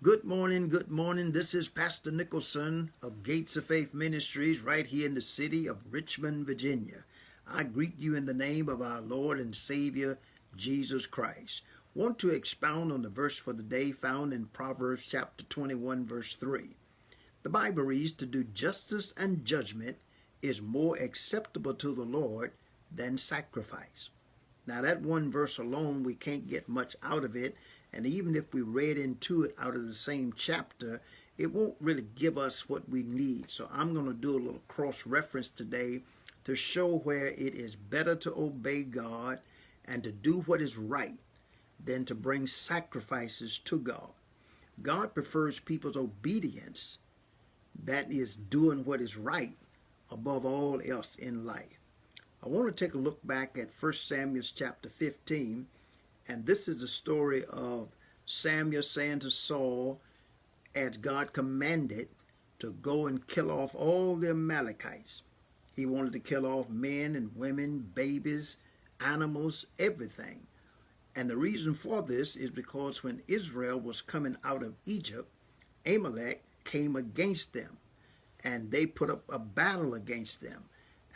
Good morning, good morning. This is Pastor Nicholson of Gates of Faith Ministries right here in the city of Richmond, Virginia. I greet you in the name of our Lord and Savior, Jesus Christ. Want to expound on the verse for the day found in Proverbs chapter 21, verse 3. The Bible reads, "To do justice and judgment is more acceptable to the Lord than sacrifice." Now that one verse alone, we can't get much out of it. And even if we read into it out of the same chapter, it won't really give us what we need. So I'm going to do a little cross-reference today to show where it is better to obey God and to do what is right than to bring sacrifices to God. God prefers people's obedience, that is doing what is right, above all else in life. I want to take a look back at 1 Samuel chapter 15. And this is the story of Samuel saying to Saul, as God commanded, to go and kill off all the Amalekites. He wanted to kill off men and women, babies, animals, everything. And the reason for this is because when Israel was coming out of Egypt, Amalek came against them, and they put up a battle against them.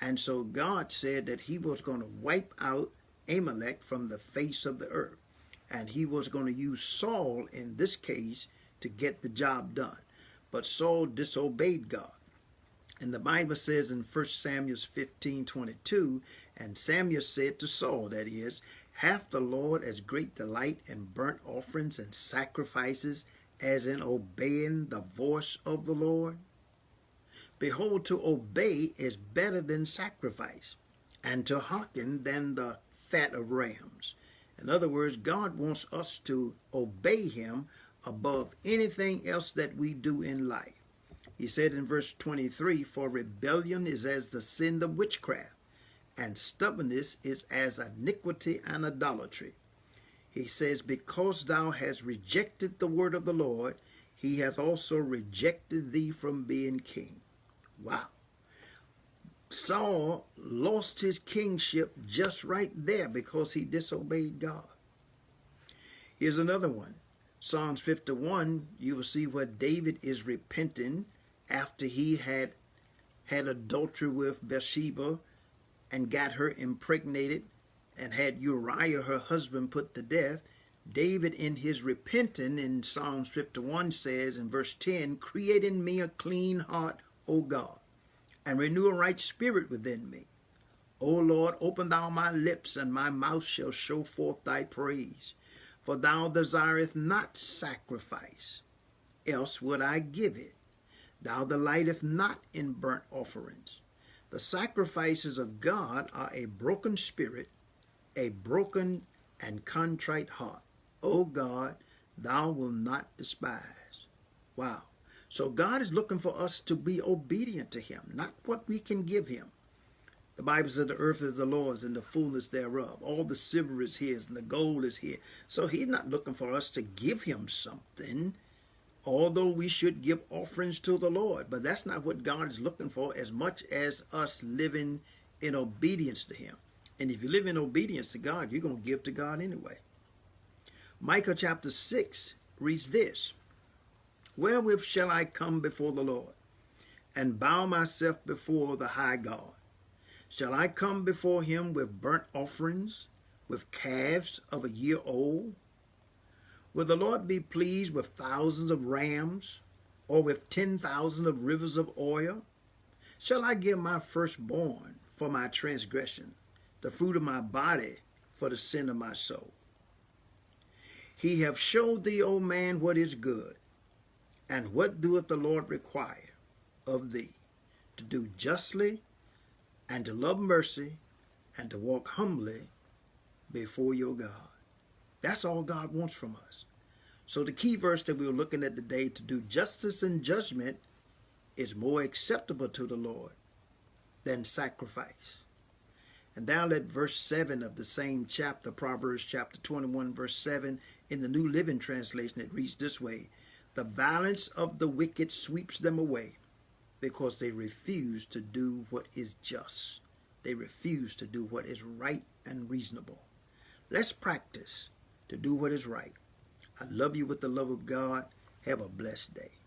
And so God said that he was going to wipe out Amalek from the face of the earth, and he was going to use Saul in this case to get the job done. But Saul disobeyed God, and the Bible says in 1 Samuel 15:22, "And Samuel said to Saul," that is, "Hath the Lord as great delight in burnt offerings and sacrifices as in obeying the voice of the Lord? Behold, to obey is better than sacrifice, and to hearken than the fat of rams." In other words, God wants us to obey him above anything else that we do in life. He said in verse 23, "For rebellion is as the sin of witchcraft, and stubbornness is as iniquity and idolatry." He says, "Because thou hast rejected the word of the Lord, he hath also rejected thee from being king." Wow. Saul lost his kingship just right there because he disobeyed God. Here's another one. Psalms 51, you will see where David is repenting after he had adultery with Bathsheba and got her impregnated and had Uriah, her husband, put to death. David, in his repenting in Psalms 51, says in verse 10, "Create in me a clean heart, O God, and renew a right spirit within me. O Lord, open thou my lips, and my mouth shall show forth thy praise. For thou desireth not sacrifice, else would I give it. Thou delighteth not in burnt offerings." The sacrifices of God are a broken spirit, a broken and contrite heart. O God, thou wilt not despise. Wow. So God is looking for us to be obedient to him, not what we can give him. The Bible says the earth is the Lord's and the fullness thereof. All the silver is his and the gold is his. So he's not looking for us to give him something, although we should give offerings to the Lord. But that's not what God is looking for as much as us living in obedience to him. And if you live in obedience to God, you're going to give to God anyway. Micah chapter 6 reads this, "Wherewith shall I come before the Lord, and bow myself before the high God? Shall I come before him with burnt offerings, with calves of a year old? Will the Lord be pleased with thousands of rams, or with 10,000 of rivers of oil? Shall I give my firstborn for my transgression, the fruit of my body for the sin of my soul? He hath showed thee, O man, what is good. And what doeth the Lord require of thee? To do justly, and to love mercy, and to walk humbly before your God." That's all God wants from us. So the key verse that we were looking at today, "To do justice and judgment is more acceptable to the Lord than sacrifice." And now let verse 7 of the same chapter, Proverbs chapter 21, verse 7, in the New Living Translation, it reads this way, "The violence of the wicked sweeps them away because they refuse to do what is just." They refuse to do what is right and reasonable. Let's practice to do what is right. I love you with the love of God, Have a blessed day.